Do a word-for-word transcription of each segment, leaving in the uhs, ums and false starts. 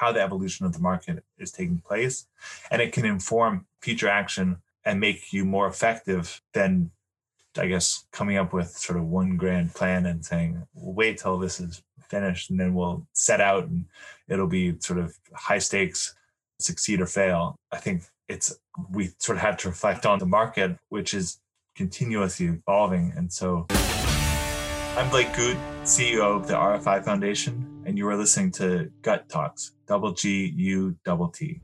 how the evolution of the market is taking place, and it can inform future action and make you more effective than, I guess, coming up with sort of one grand plan and saying, we'll wait till this is finished and then we'll set out and it'll be sort of high stakes, succeed or fail. I think it's, we sort of have to reflect on the market, which is continuously evolving. And so I'm Blake Gould, C E O of the R F I Foundation, and you are listening to Gut Talks, double G U double T.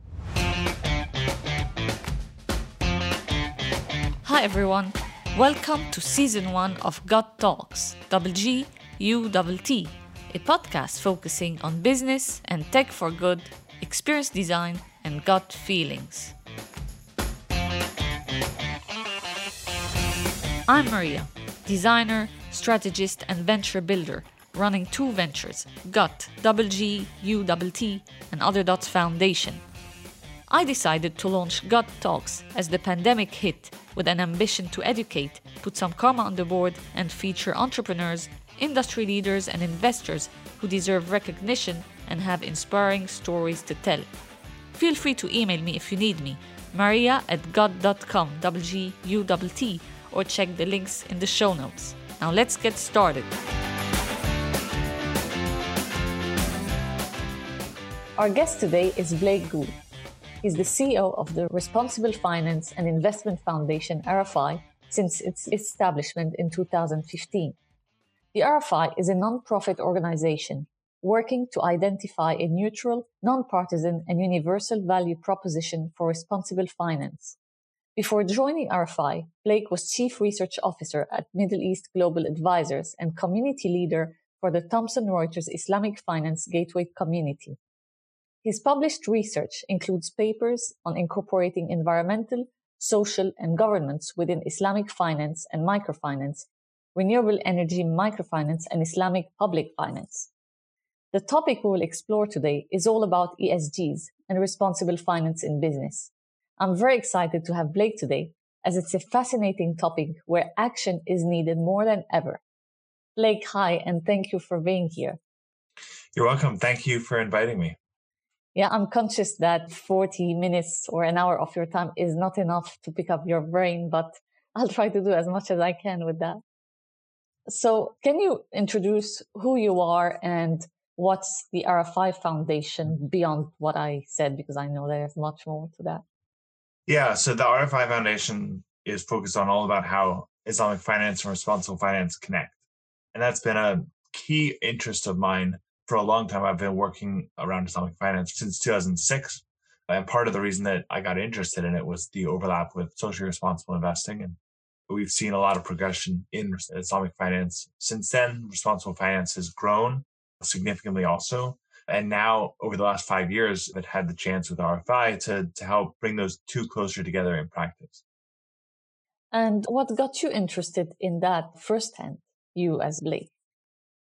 Hi, everyone. Welcome to Season one of Gut Talks, double G U double T, a podcast focusing on business and tech for good, experience design, and gut feelings. I'm Maria, designer, strategist, and venture builder, running two ventures, Gut, double G, U, double T, and Other Dots Foundation. I decided to launch Gut Talks as the pandemic hit, with an ambition to educate, put some karma on the board, and feature entrepreneurs, industry leaders, and investors who deserve recognition and have inspiring stories to tell. Feel free to email me if you need me, maria at gut dot com, double G, U, double T, or check the links in the show notes. Now let's get started. Our guest today is Blake Gould. He's the C E O of the Responsible Finance and Investment Foundation, R F I, since its establishment in two thousand fifteen. The R F I is a non-profit organization working to identify a neutral, non-partisan, and universal value proposition for responsible finance. Before joining R F I, Blake was Chief Research Officer at Middle East Global Advisors and Community Leader for the Thomson Reuters Islamic Finance Gateway Community. His published research includes papers on incorporating environmental, social, and governance within Islamic finance and microfinance, renewable energy microfinance, and Islamic public finance. The topic we will explore today is all about E S Gs and responsible finance in business. I'm very excited to have Blake today, as it's a fascinating topic where action is needed more than ever. Blake, hi, and thank you for being here. You're welcome. Thank you for inviting me. Yeah, I'm conscious that forty minutes or an hour of your time is not enough to pick up your brain, but I'll try to do as much as I can with that. So can you introduce who you are and what's the R F I Foundation beyond what I said, because I know there's much more to that. Yeah, so the R F I Foundation is focused on all about how Islamic finance and responsible finance connect. And that's been a key interest of mine for a long time. I've been working around Islamic finance since two thousand six. And part of the reason that I got interested in it was the overlap with socially responsible investing. And we've seen a lot of progression in Islamic finance. Since then, responsible finance has grown significantly also. And now, over the last five years, I've had the chance with R F I to, to help bring those two closer together in practice. And what got you interested in that firsthand, you as Blake?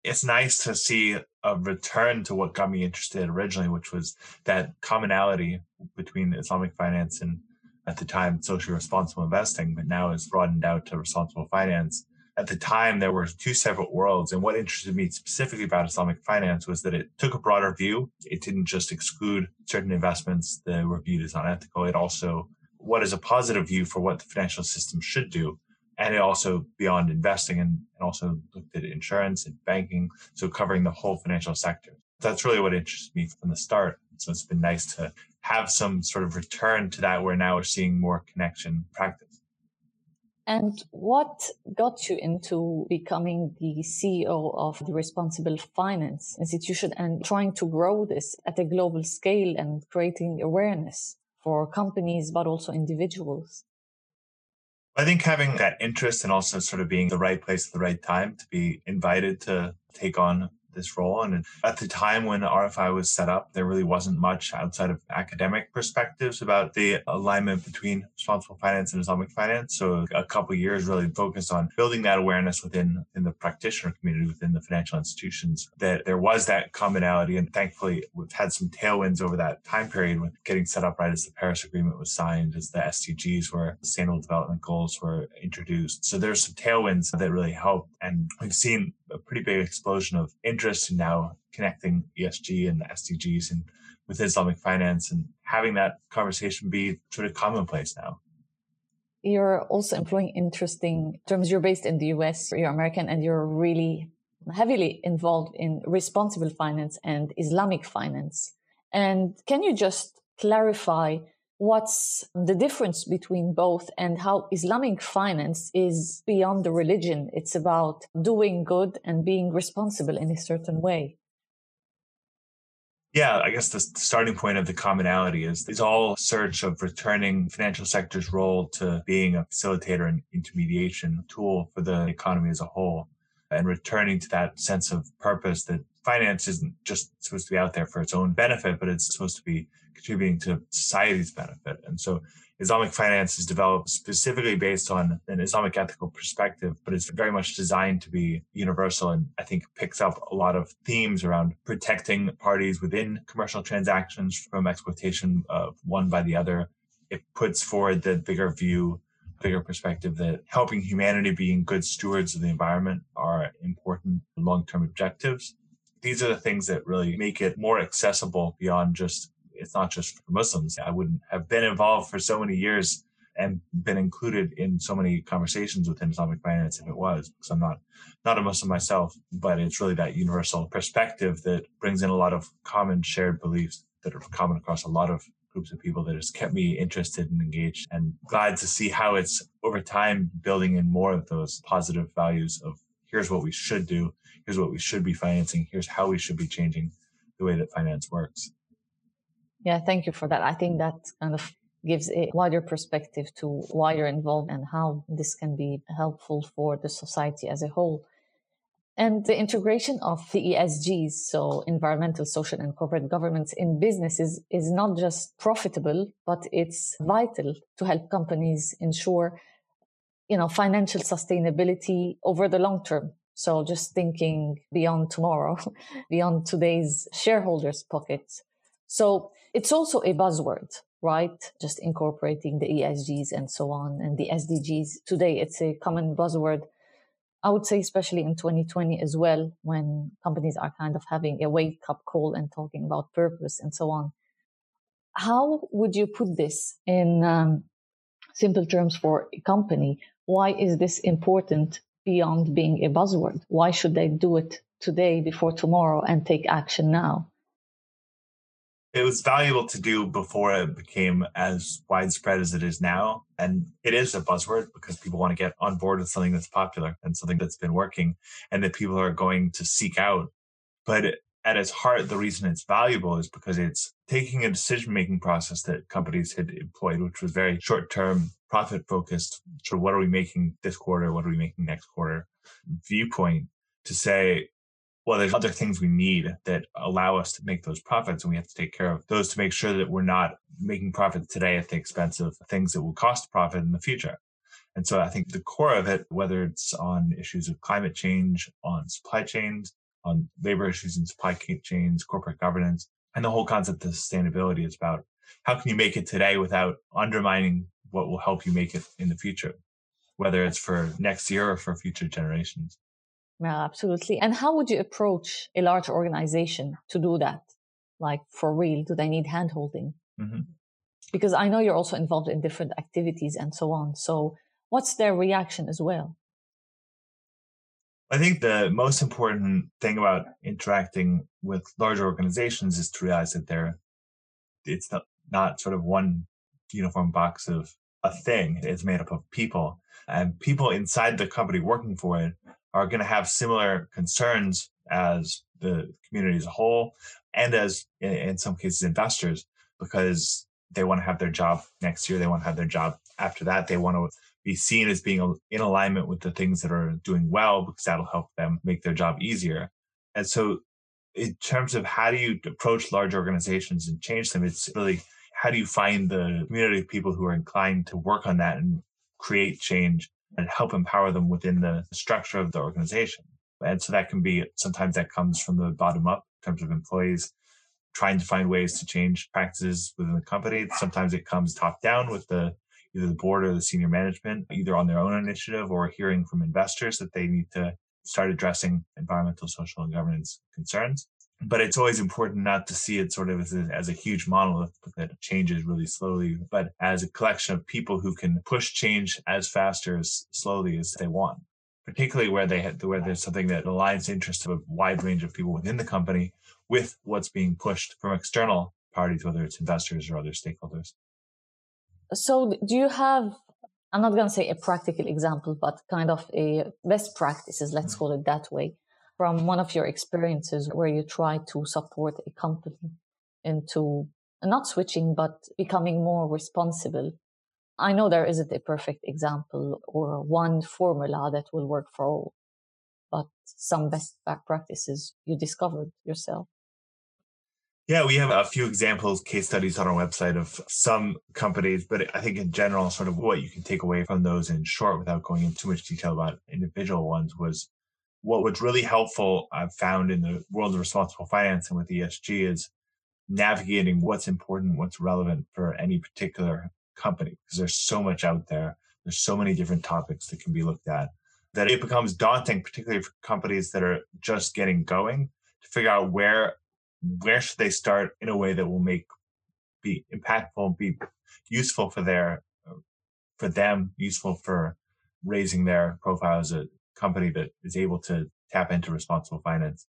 It's nice to see a return to what got me interested originally, which was that commonality between Islamic finance and, at the time, socially responsible investing, but now it's broadened out to responsible finance. At the time, there were two separate worlds. And what interested me specifically about Islamic finance was that it took a broader view. It didn't just exclude certain investments that were viewed as unethical. It also, what is a positive view for what the financial system should do. And it also, beyond investing, and, and also looked at insurance and banking, so covering the whole financial sector. That's really what interested me from the start. So it's been nice to have some sort of return to that where now we're seeing more connection practice. And what got you into becoming the C E O of the Responsible Finance Institution and trying to grow this at a global scale and creating awareness for companies, but also individuals? I think having that interest and also sort of being the right place at the right time to be invited to take on this role. And at the time when R F I was set up, there really wasn't much outside of academic perspectives about the alignment between responsible finance and Islamic finance. So a couple of years really focused on building that awareness within, within the practitioner community, within the financial institutions, that there was that commonality. And thankfully, we've had some tailwinds over that time period with getting set up right as the Paris Agreement was signed, as the S D Gs were, Sustainable Development Goals were introduced. So there's some tailwinds that really helped. And we've seen a pretty big explosion of interest in now connecting E S G and the S D Gs and with Islamic finance and having that conversation be sort of commonplace now. You're also employing interesting terms. You're based in the U S, you're American, and you're really heavily involved in responsible finance and Islamic finance. And can you just clarify what's the difference between both and how Islamic finance is beyond the religion? It's about doing good and being responsible in a certain way. Yeah, I guess the starting point of the commonality is it's all search of returning financial sector's role to being a facilitator and intermediation tool for the economy as a whole, and returning to that sense of purpose that finance isn't just supposed to be out there for its own benefit, but it's supposed to be contributing to society's benefit. And so Islamic finance is developed specifically based on an Islamic ethical perspective, but it's very much designed to be universal, and I think picks up a lot of themes around protecting parties within commercial transactions from exploitation of one by the other. It puts forward the bigger view, bigger perspective that helping humanity being good stewards of the environment are important long-term objectives. These are the things that really make it more accessible beyond just, it's not just for Muslims. I wouldn't have been involved for so many years and been included in so many conversations within Islamic finance if it was, because I'm not, not a Muslim myself, but it's really that universal perspective that brings in a lot of common shared beliefs that are common across a lot of groups of people that has kept me interested and engaged, and glad to see how it's over time building in more of those positive values of here's what we should do, here's what we should be financing, here's how we should be changing the way that finance works. Yeah, thank you for that. I think that kind of gives a wider perspective to why you're involved and how this can be helpful for the society as a whole. And the integration of the E S Gs, so environmental, social, and corporate governance in businesses is not just profitable, but it's vital to help companies ensure, you know, financial sustainability over the long term. So just thinking beyond tomorrow, beyond today's shareholders' pockets. So it's also a buzzword, right? Just incorporating the E S Gs and so on, and the S D Gs. Today, it's a common buzzword. I would say especially in twenty twenty as well, when companies are kind of having a wake-up call and talking about purpose and so on. How would you put this in um, simple terms for a company? Why is this important beyond being a buzzword? Why should they do it today before tomorrow and take action now? It was valuable to do before it became as widespread as it is now. And it is a buzzword because people want to get on board with something that's popular and something that's been working and that people are going to seek out. But at its heart, the reason it's valuable is because it's taking a decision-making process that companies had employed, which was very short-term, profit-focused, sort of what are we making this quarter, what are we making next quarter viewpoint, to say, well, there's other things we need that allow us to make those profits, and we have to take care of those to make sure that we're not making profits today at the expense of things that will cost profit in the future. And so I think the core of it, whether it's on issues of climate change, on supply chains, on labor issues and supply chains, corporate governance, and the whole concept of sustainability is about how can you make it today without undermining what will help you make it in the future, whether it's for next year or for future generations. Yeah, absolutely. And how would you approach a large organization to do that? Like, for real, do they need handholding? Mm-hmm. Because I know you're also involved in different activities and so on. So what's their reaction as well? I think the most important thing about interacting with large organizations is to realize that they're, it's not, not sort of one uniform box of a thing. It's made up of people, and people inside the company working for it are going to have similar concerns as the community as a whole, and as in some cases investors, because they want to have their job next year, they want to have their job after that, they want to be seen as being in alignment with the things that are doing well, because that'll help them make their job easier. And so in terms of how do you approach large organizations and change them, it's really how do you find the community of people who are inclined to work on that and create change and help empower them within the structure of the organization. And so that can be, sometimes that comes from the bottom up in terms of employees trying to find ways to change practices within the company. Sometimes it comes top down with the either the board or the senior management, either on their own initiative or hearing from investors that they need to start addressing environmental, social, and governance concerns. But it's always important not to see it sort of as a, as a huge monolith that changes really slowly, but as a collection of people who can push change as fast or as slowly as they want, particularly where they have, where there's something that aligns the interests of a wide range of people within the company with what's being pushed from external parties, whether it's investors or other stakeholders. So do you have, I'm not going to say a practical example, but kind of a best practices, let's call it that way, from one of your experiences where you try to support a company into not switching, but becoming more responsible? I know there isn't a perfect example or one formula that will work for all, but some best practices you discovered yourself. Yeah, we have a few examples, case studies on our website of some companies, but I think in general, sort of what you can take away from those in short, without going into too much detail about individual ones, was what was really helpful I've found in the world of responsible finance and with E S G is navigating what's important, what's relevant for any particular company, because there's so much out there. There's so many different topics that can be looked at that it becomes daunting, particularly for companies that are just getting going, to figure out where where should they start in a way that will make be impactful, be useful for their for them, useful for raising their profile as a company that is able to tap into responsible finance.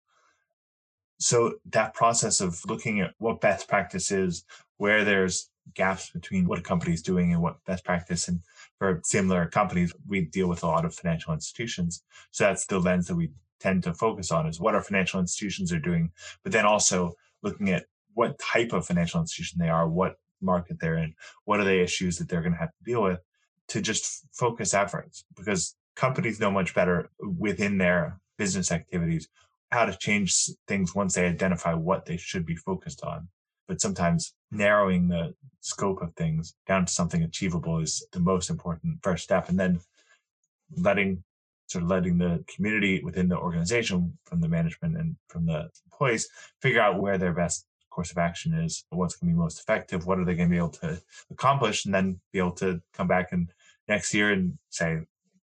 So that process of looking at what best practice is, where there's gaps between what a company is doing and what best practice, and for similar companies, we deal with a lot of financial institutions. So that's the lens that we tend to focus on, is what our financial institutions are doing, but then also looking at what type of financial institution they are, what market they're in, what are the issues that they're going to have to deal with, to just focus efforts, because companies know much better within their business activities how to change things once they identify what they should be focused on. But sometimes narrowing the scope of things down to something achievable is the most important first step. And then letting sort of letting the community within the organization, from the management and from the employees, figure out where their best course of action is, what's going to be most effective, what are they going to be able to accomplish, and then be able to come back and next year and say,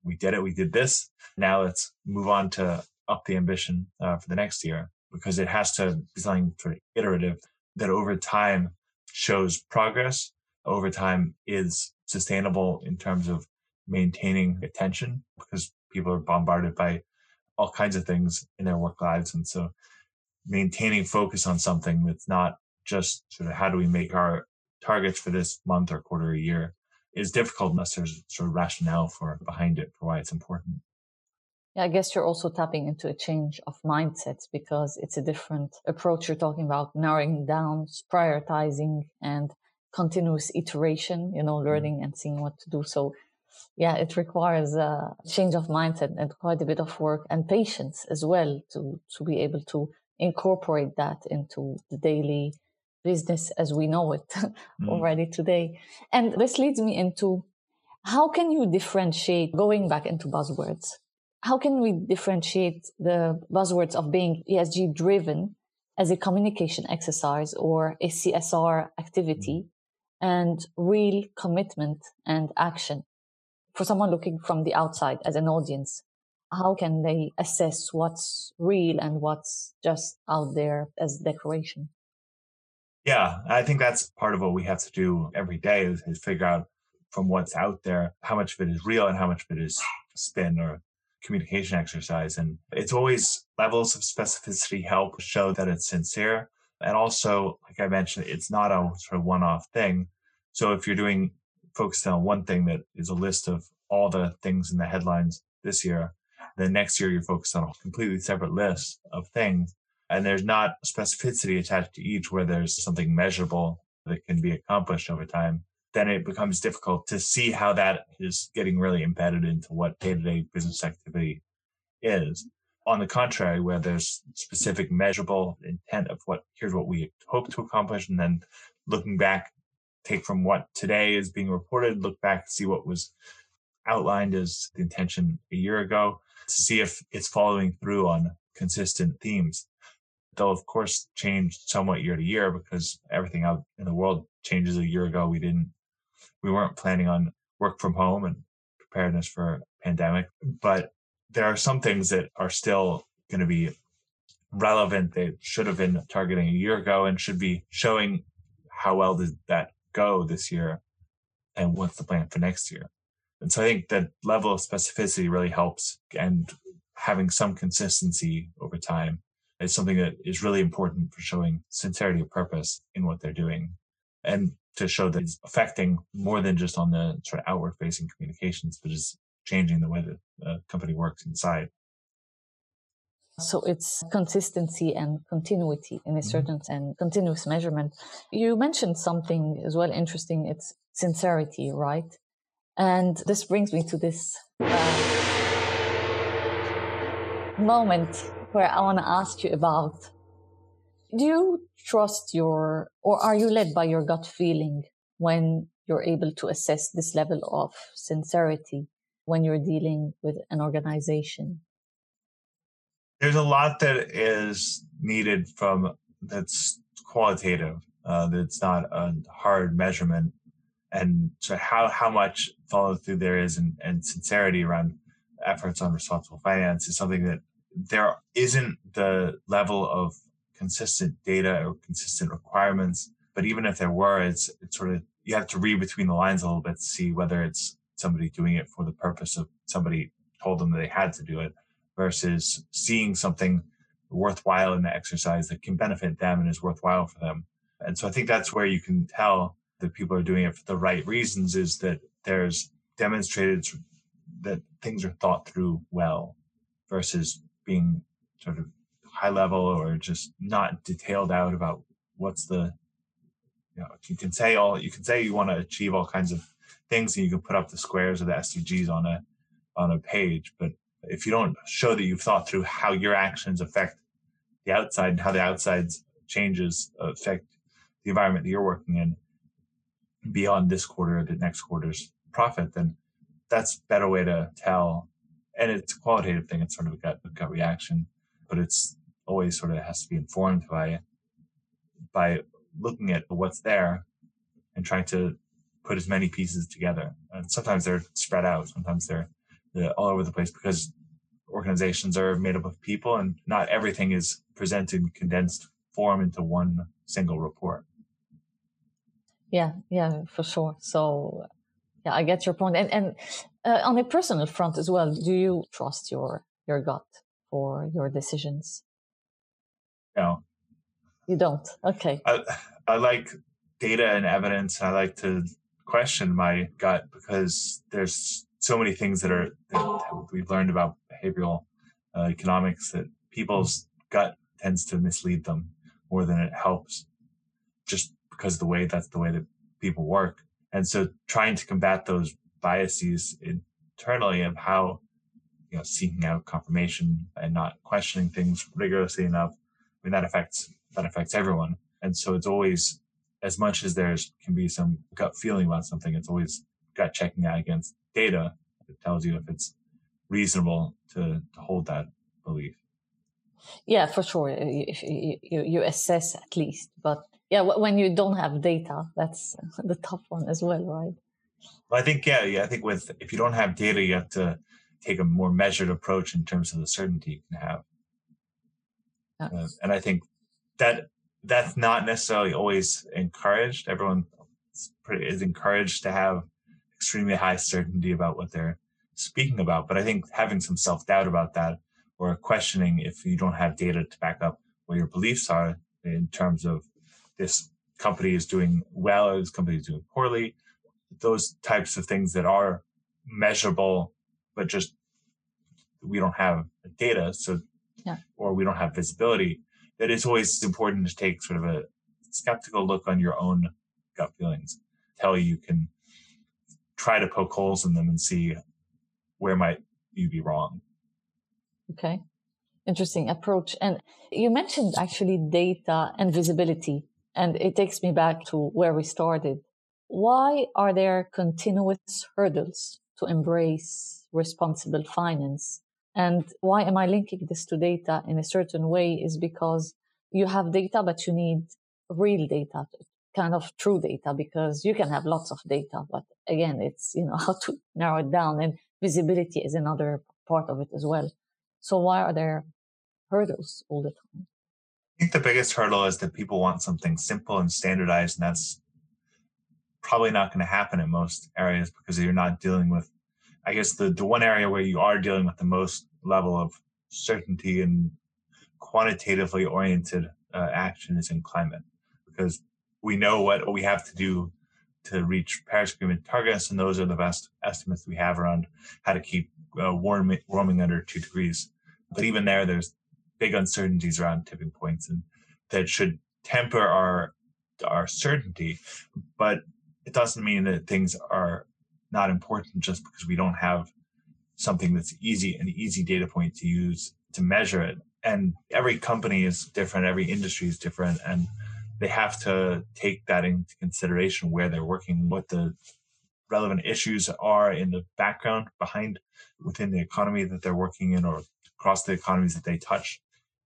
we did it, we did this. Now let's move on to up the ambition uh, for the next year, because it has to be something sort of iterative that over time shows progress, over time is sustainable in terms of maintaining attention, because people are bombarded by all kinds of things in their work lives. And so maintaining focus on something that's not just sort of how do we make our targets for this month or quarter or year is difficult unless there's sort of rationale for behind it, for why it's important. Yeah, I guess you're also tapping into a change of mindset, because it's a different approach. You're talking about narrowing down, prioritizing, and continuous iteration, you know, learning and seeing what to do. So yeah, it requires a change of mindset and quite a bit of work and patience as well to, to be able to incorporate that into the daily business as we know it already mm. today. And this leads me into, how can you differentiate, going back into buzzwords, how can we differentiate the buzzwords of being E S G driven as a communication exercise or a C S R activity mm. and real commitment and action? For someone looking from the outside as an audience, how can they assess what's real and what's just out there as decoration? Yeah, I think that's part of what we have to do every day, is, is figure out from what's out there, how much of it is real and how much of it is spin or communication exercise. And it's always levels of specificity help show that it's sincere. And also, like I mentioned, it's not a sort of one-off thing. So if you're doing focused on one thing that is a list of all the things in the headlines this year, then next year you're focused on a completely separate list of things. And there's not specificity attached to each where there's something measurable that can be accomplished over time, then it becomes difficult to see how that is getting really embedded into what day-to-day business activity is. On the contrary, where there's specific measurable intent of what, here's what we hope to accomplish, and then looking back, take from what today is being reported, look back, see what was outlined as the intention a year ago, to see if it's following through on consistent themes. They'll, of course, change somewhat year to year, because everything out in the world changes. A year ago, we didn't, we weren't planning on work from home and preparedness for a pandemic. But there are some things that are still going to be relevant they should have been targeting a year ago and should be showing how well did that go this year and what's the plan for next year. And so I think that level of specificity really helps, and having some consistency over time is something that is really important for showing sincerity of purpose in what they're doing, and to show that it's affecting more than just on the sort of outward facing communications, but is changing the way that the company works inside. So it's consistency and continuity in a certain mm-hmm. and continuous measurement. You mentioned something as well interesting. It's sincerity, right? And this brings me to this uh, moment where I want to ask you about, do you trust your, or are you led by your gut feeling when you're able to assess this level of sincerity when you're dealing with an organization? There's a lot that is needed from that's qualitative, uh, that's not a hard measurement. And so how, how much follow through there is and, and sincerity around efforts on responsible finance is something that there isn't the level of consistent data or consistent requirements. But even if there were, it's, it's sort of, you have to read between the lines a little bit to see whether it's somebody doing it for the purpose of somebody told them that they had to do it, versus seeing something worthwhile in the exercise that can benefit them and is worthwhile for them. And so I think that's where you can tell that people are doing it for the right reasons, is that there's demonstrated that things are thought through well, versus being sort of high level or just not detailed out about what's the, you know, you can say all, you can say you want to achieve all kinds of things and you can put up the squares or the S D Gs on a, on a page, but if you don't show that you've thought through how your actions affect the outside and how the outside's changes affect the environment that you're working in beyond this quarter or the next quarter's profit, then that's a better way to tell. And it's a qualitative thing. It's sort of a gut, a gut reaction, but it's always sort of has to be informed by by looking at what's there and trying to put as many pieces together. And sometimes they're spread out. Sometimes they're all over the place, because organizations are made up of people and not everything is presented in condensed form into one single report. Yeah, yeah, for sure. So yeah, I get your point. And, and uh, on a personal front as well, do you trust your, your gut for your decisions? No. You don't? Okay. I, I like data and evidence. I like to question my gut because there's so many things that are that we've learned about behavioral uh, economics that people's gut tends to mislead them more than it helps, just because of the way that's the way that people work. And so trying to combat those biases internally of how, you know, seeking out confirmation and not questioning things rigorously enough, I mean, that affects, that affects everyone. And so it's always, as much as there's can be some gut feeling about something, it's always gut checking that against data that tells you if it's reasonable to, to hold that belief. Yeah, for sure. If you, you, you assess at least, but yeah, when you don't have data, that's the tough one as well, right? Well, I think yeah, yeah. I think with if you don't have data, you have to take a more measured approach in terms of the certainty you can have. Yeah. Uh, and I think that that's not necessarily always encouraged. Everyone is, pretty, is encouraged to have extremely high certainty about what they're speaking about. But I think having some self-doubt about that, or questioning if you don't have data to back up what your beliefs are in terms of this company is doing well or this company is doing poorly, those types of things that are measurable, but just we don't have data, so yeah. or we don't have visibility, that it's always important to take sort of a skeptical look on your own gut feelings. Tell you can try to poke holes in them and see where might you be wrong. Okay. Interesting approach. And you mentioned actually data and visibility, and it takes me back to where we started. Why are there continuous hurdles to embrace responsible finance? And why am I linking this to data in a certain way is because you have data, but you need real data, kind of true data, because you can have lots of data, but again, it's, you know, how to narrow it down, and visibility is another part of it as well. So why are there hurdles all the time? I think the biggest hurdle is that people want something simple and standardized, and that's probably not going to happen in most areas because you're not dealing with, I guess the, the one area where you are dealing with the most level of certainty and quantitatively oriented uh, action is in climate, because we know what we have to do to reach Paris Agreement targets, and those are the best estimates we have around how to keep uh, warming, warming under two degrees. But even there, there's big uncertainties around tipping points, and that should temper our our certainty. But it doesn't mean that things are not important just because we don't have something that's easy, an easy data point to use to measure it. And every company is different, every industry is different, and they have to take that into consideration where they're working, what the relevant issues are in the background behind within the economy that they're working in or across the economies that they touch.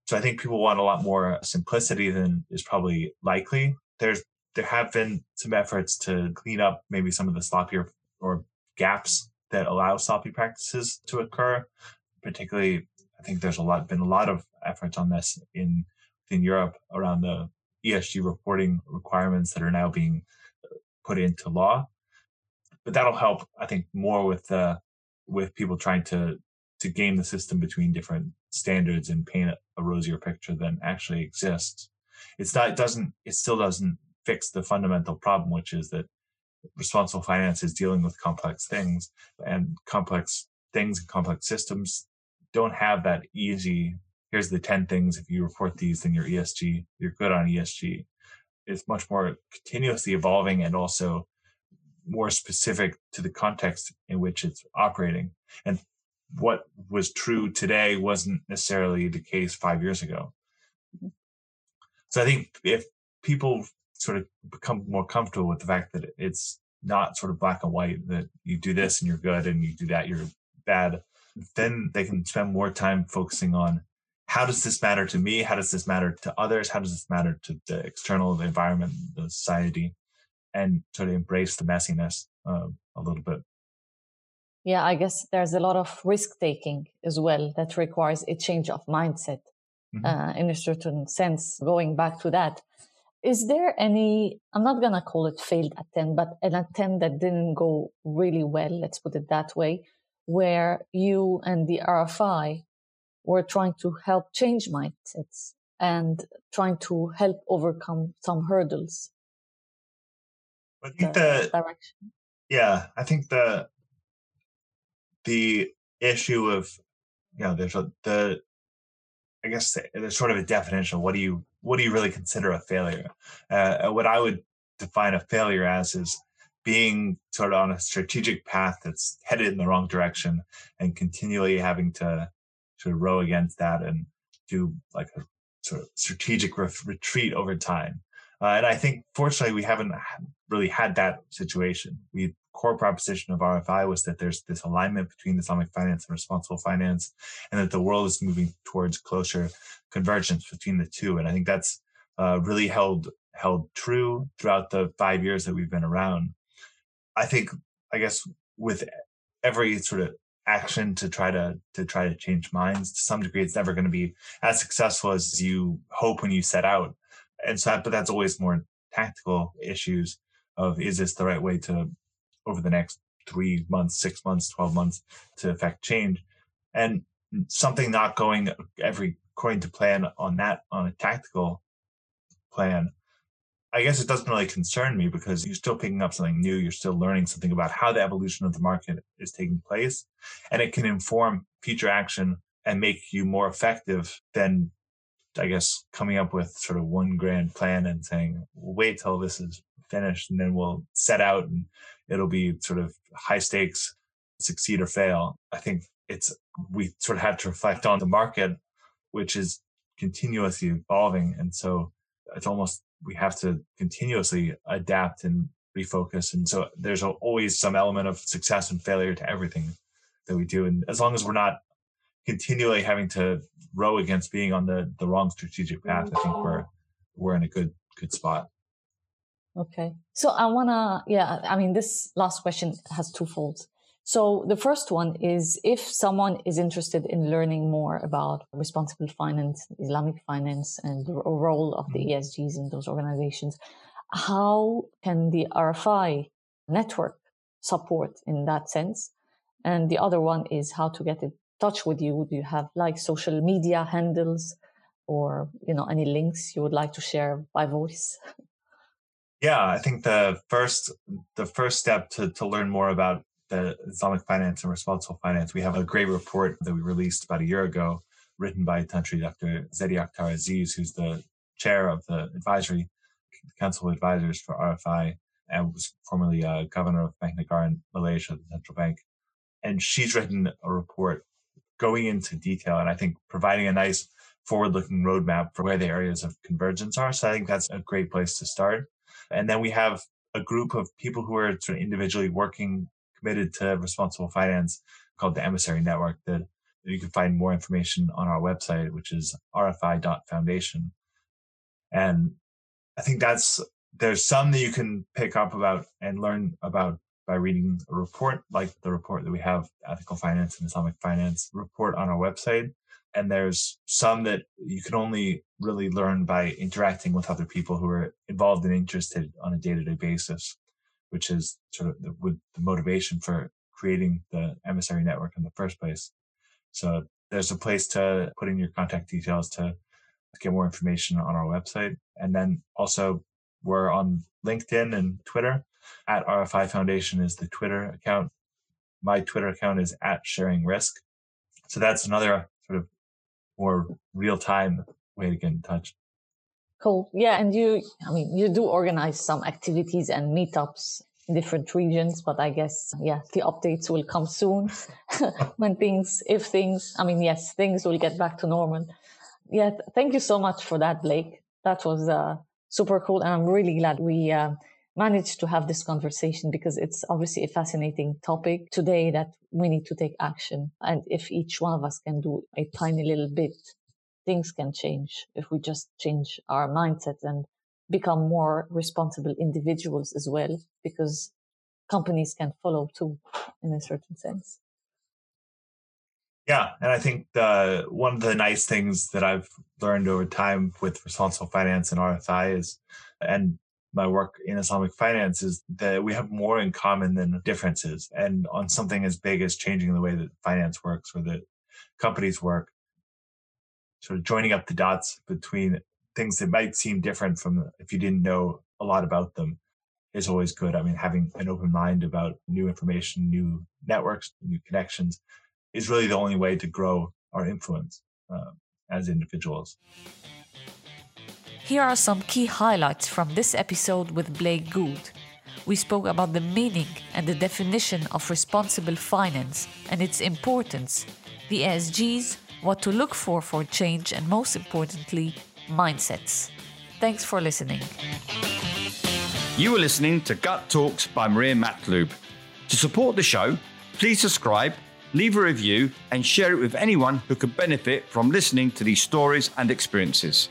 So I think people want a lot more simplicity than is probably likely. There's there have been some efforts to clean up maybe some of the sloppier or gaps that allow sloppy practices to occur. Particularly, I think there's a lot been a lot of efforts on this in in Europe around the E S G reporting requirements that are now being put into law, but that'll help, I think, more with uh, with people trying to to game the system between different standards and paint a, a rosier picture than actually exists. It's not, it doesn't, it still doesn't fix the fundamental problem, which is that responsible finance is dealing with complex things, and complex things and complex systems don't have that easy. Here's the ten things. If you report these, then you're E S G. You're good on E S G. It's much more continuously evolving and also more specific to the context in which it's operating. And what was true today wasn't necessarily the case five years ago. So I think if people sort of become more comfortable with the fact that it's not sort of black and white, that you do this and you're good and you do that, you're bad, then they can spend more time focusing on, how does this matter to me? How does this matter to others? How does this matter to the external, the environment, the society? And sort of embrace the messiness uh, a little bit. Yeah, I guess there's a lot of risk-taking as well that requires a change of mindset mm-hmm. uh, in a certain sense, going back to that. Is there any, I'm not going to call it failed attempt, but an attempt that didn't go really well, let's put it that way, where you and the R F I were trying to help change mindsets and trying to help overcome some hurdles? I think the, the direction. Yeah, I think the the issue of, you know, there's a, the, I guess there's sort of a definition. What do you what do you really consider a failure? Uh, what I would define a failure as is being sort of on a strategic path that's headed in the wrong direction and continually having to to row against that and do like a sort of strategic re- retreat over time. Uh, and I think, fortunately, we haven't really had that situation. The core proposition of R F I was that there's this alignment between Islamic finance and responsible finance, and that the world is moving towards closer convergence between the two. And I think that's uh, really held held true throughout the five years that we've been around. I think, I guess, with every sort of action to try to to try to change minds, to some degree, it's never going to be as successful as you hope when you set out. And so, but that's always more tactical issues of, is this the right way to, over the next three months, six months, twelve months, to affect change? And something not going every according to plan on that, on a tactical plan, I guess it doesn't really concern me because you're still picking up something new. You're still learning something about how the evolution of the market is taking place, and it can inform future action and make you more effective than, I guess, coming up with sort of one grand plan and saying, we'll wait till this is finished and then we'll set out and it'll be sort of high stakes, succeed or fail. I think it's, we sort of have to reflect on the market, which is continuously evolving. And so it's almost, we have to continuously adapt and refocus. And so there's always some element of success and failure to everything that we do. And as long as we're not continually having to row against being on the, the wrong strategic path, I think we're we're in a good good spot. Okay. So I wanna, yeah, I mean, this last question has two folds. So the first one is, if someone is interested in learning more about responsible finance, Islamic finance, and the role of the E S Gs in those organizations, how can the R F I network support in that sense? And the other one is how to get in touch with you. Do you have like social media handles or, you know, any links you would like to share by voice? Yeah, I think the first the first step to, to learn more about the Islamic finance and responsible finance, we have a great report that we released about a year ago, written by Tantri Doctor Zedi Akhtar Aziz, who's the chair of the advisory council of advisors for R F I and was formerly uh, governor of Bank Negara in Malaysia, the central bank. And she's written a report going into detail and I think providing a nice forward-looking roadmap for where the areas of convergence are. So I think that's a great place to start. And then we have a group of people who are sort of individually working, committed to responsible finance, called the Emissary Network, that you can find more information on our website, which is r f i dot foundation. And I think that's, there's some that you can pick up about and learn about by reading a report, like the report that we have, Ethical Finance and Islamic Finance report on our website. And there's some that you can only really learn by interacting with other people who are involved and interested on a day-to-day basis, which is sort of the, with the motivation for creating the Emissary Network in the first place. So there's a place to put in your contact details to get more information on our website. And then also we're on LinkedIn and Twitter. At R F I Foundation is the Twitter account. My Twitter account is at Sharing Risk. So that's another sort of more real-time way to get in touch. Cool. Yeah. And you, I mean, you do organize some activities and meetups in different regions, but I guess, yeah, the updates will come soon when things, if things, I mean, yes, things will get back to normal. Yeah. Thank you so much for that, Blake. That was uh, super cool. And I'm really glad we uh, managed to have this conversation, because it's obviously a fascinating topic today that we need to take action. And if each one of us can do a tiny little bit, things can change if we just change our mindset and become more responsible individuals as well, because companies can follow too in a certain sense. Yeah. And I think the, one of the nice things that I've learned over time with responsible finance and R F I is, and my work in Islamic finance, is that we have more in common than differences. And on something as big as changing the way that finance works or that companies work, sort of joining up the dots between things that might seem different from if you didn't know a lot about them is always good. I mean, having an open mind about new information, new networks, new connections is really the only way to grow our influence uh, as individuals. Here are some key highlights from this episode with Blake Gould. We spoke about the meaning and the definition of responsible finance and its importance, the E S Gs, what to look for for change, and most importantly, mindsets. Thanks for listening. You were listening to Gut Talks by Maria Matloub. To support the show, please subscribe, leave a review, and share it with anyone who could benefit from listening to these stories and experiences.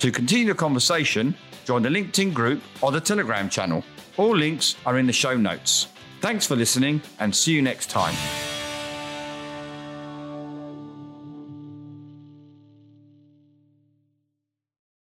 To continue the conversation, join the LinkedIn group or the Telegram channel. All links are in the show notes. Thanks for listening and see you next time.